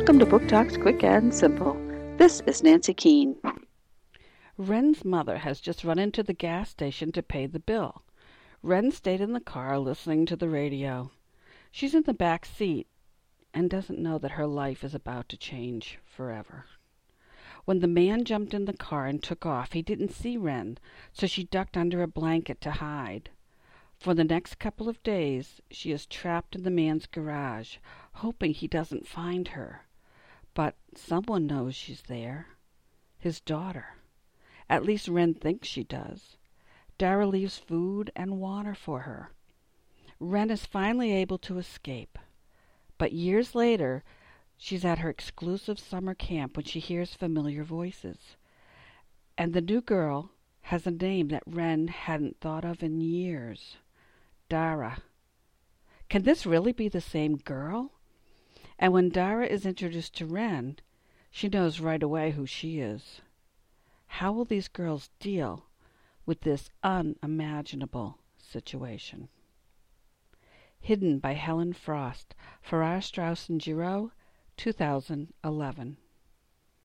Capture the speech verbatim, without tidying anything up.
Welcome to Book Talks Quick and Simple. This is Nancy Keane. Wren's mother has just run into the gas station to pay the bill. Wren stayed in the car listening to the radio. She's in the back seat and doesn't know that her life is about to change forever. When the man jumped in the car and took off, he didn't see Wren, so she ducked under a blanket to hide. For the next couple of days, she is trapped in the man's garage, hoping he doesn't find her. But someone knows she's there. His daughter. At least Wren thinks she does. Dara leaves food and water for her. Wren is finally able to escape. But years later, she's at her exclusive summer camp when she hears familiar voices. And the new girl has a name that Wren hadn't thought of in years. Dara. Can this really be the same girl? And when Dara is introduced to Wren, she knows right away who she is. How will these girls deal with this unimaginable situation? Hidden by Helen Frost, Farrar Strauss and Giroux, two thousand eleven.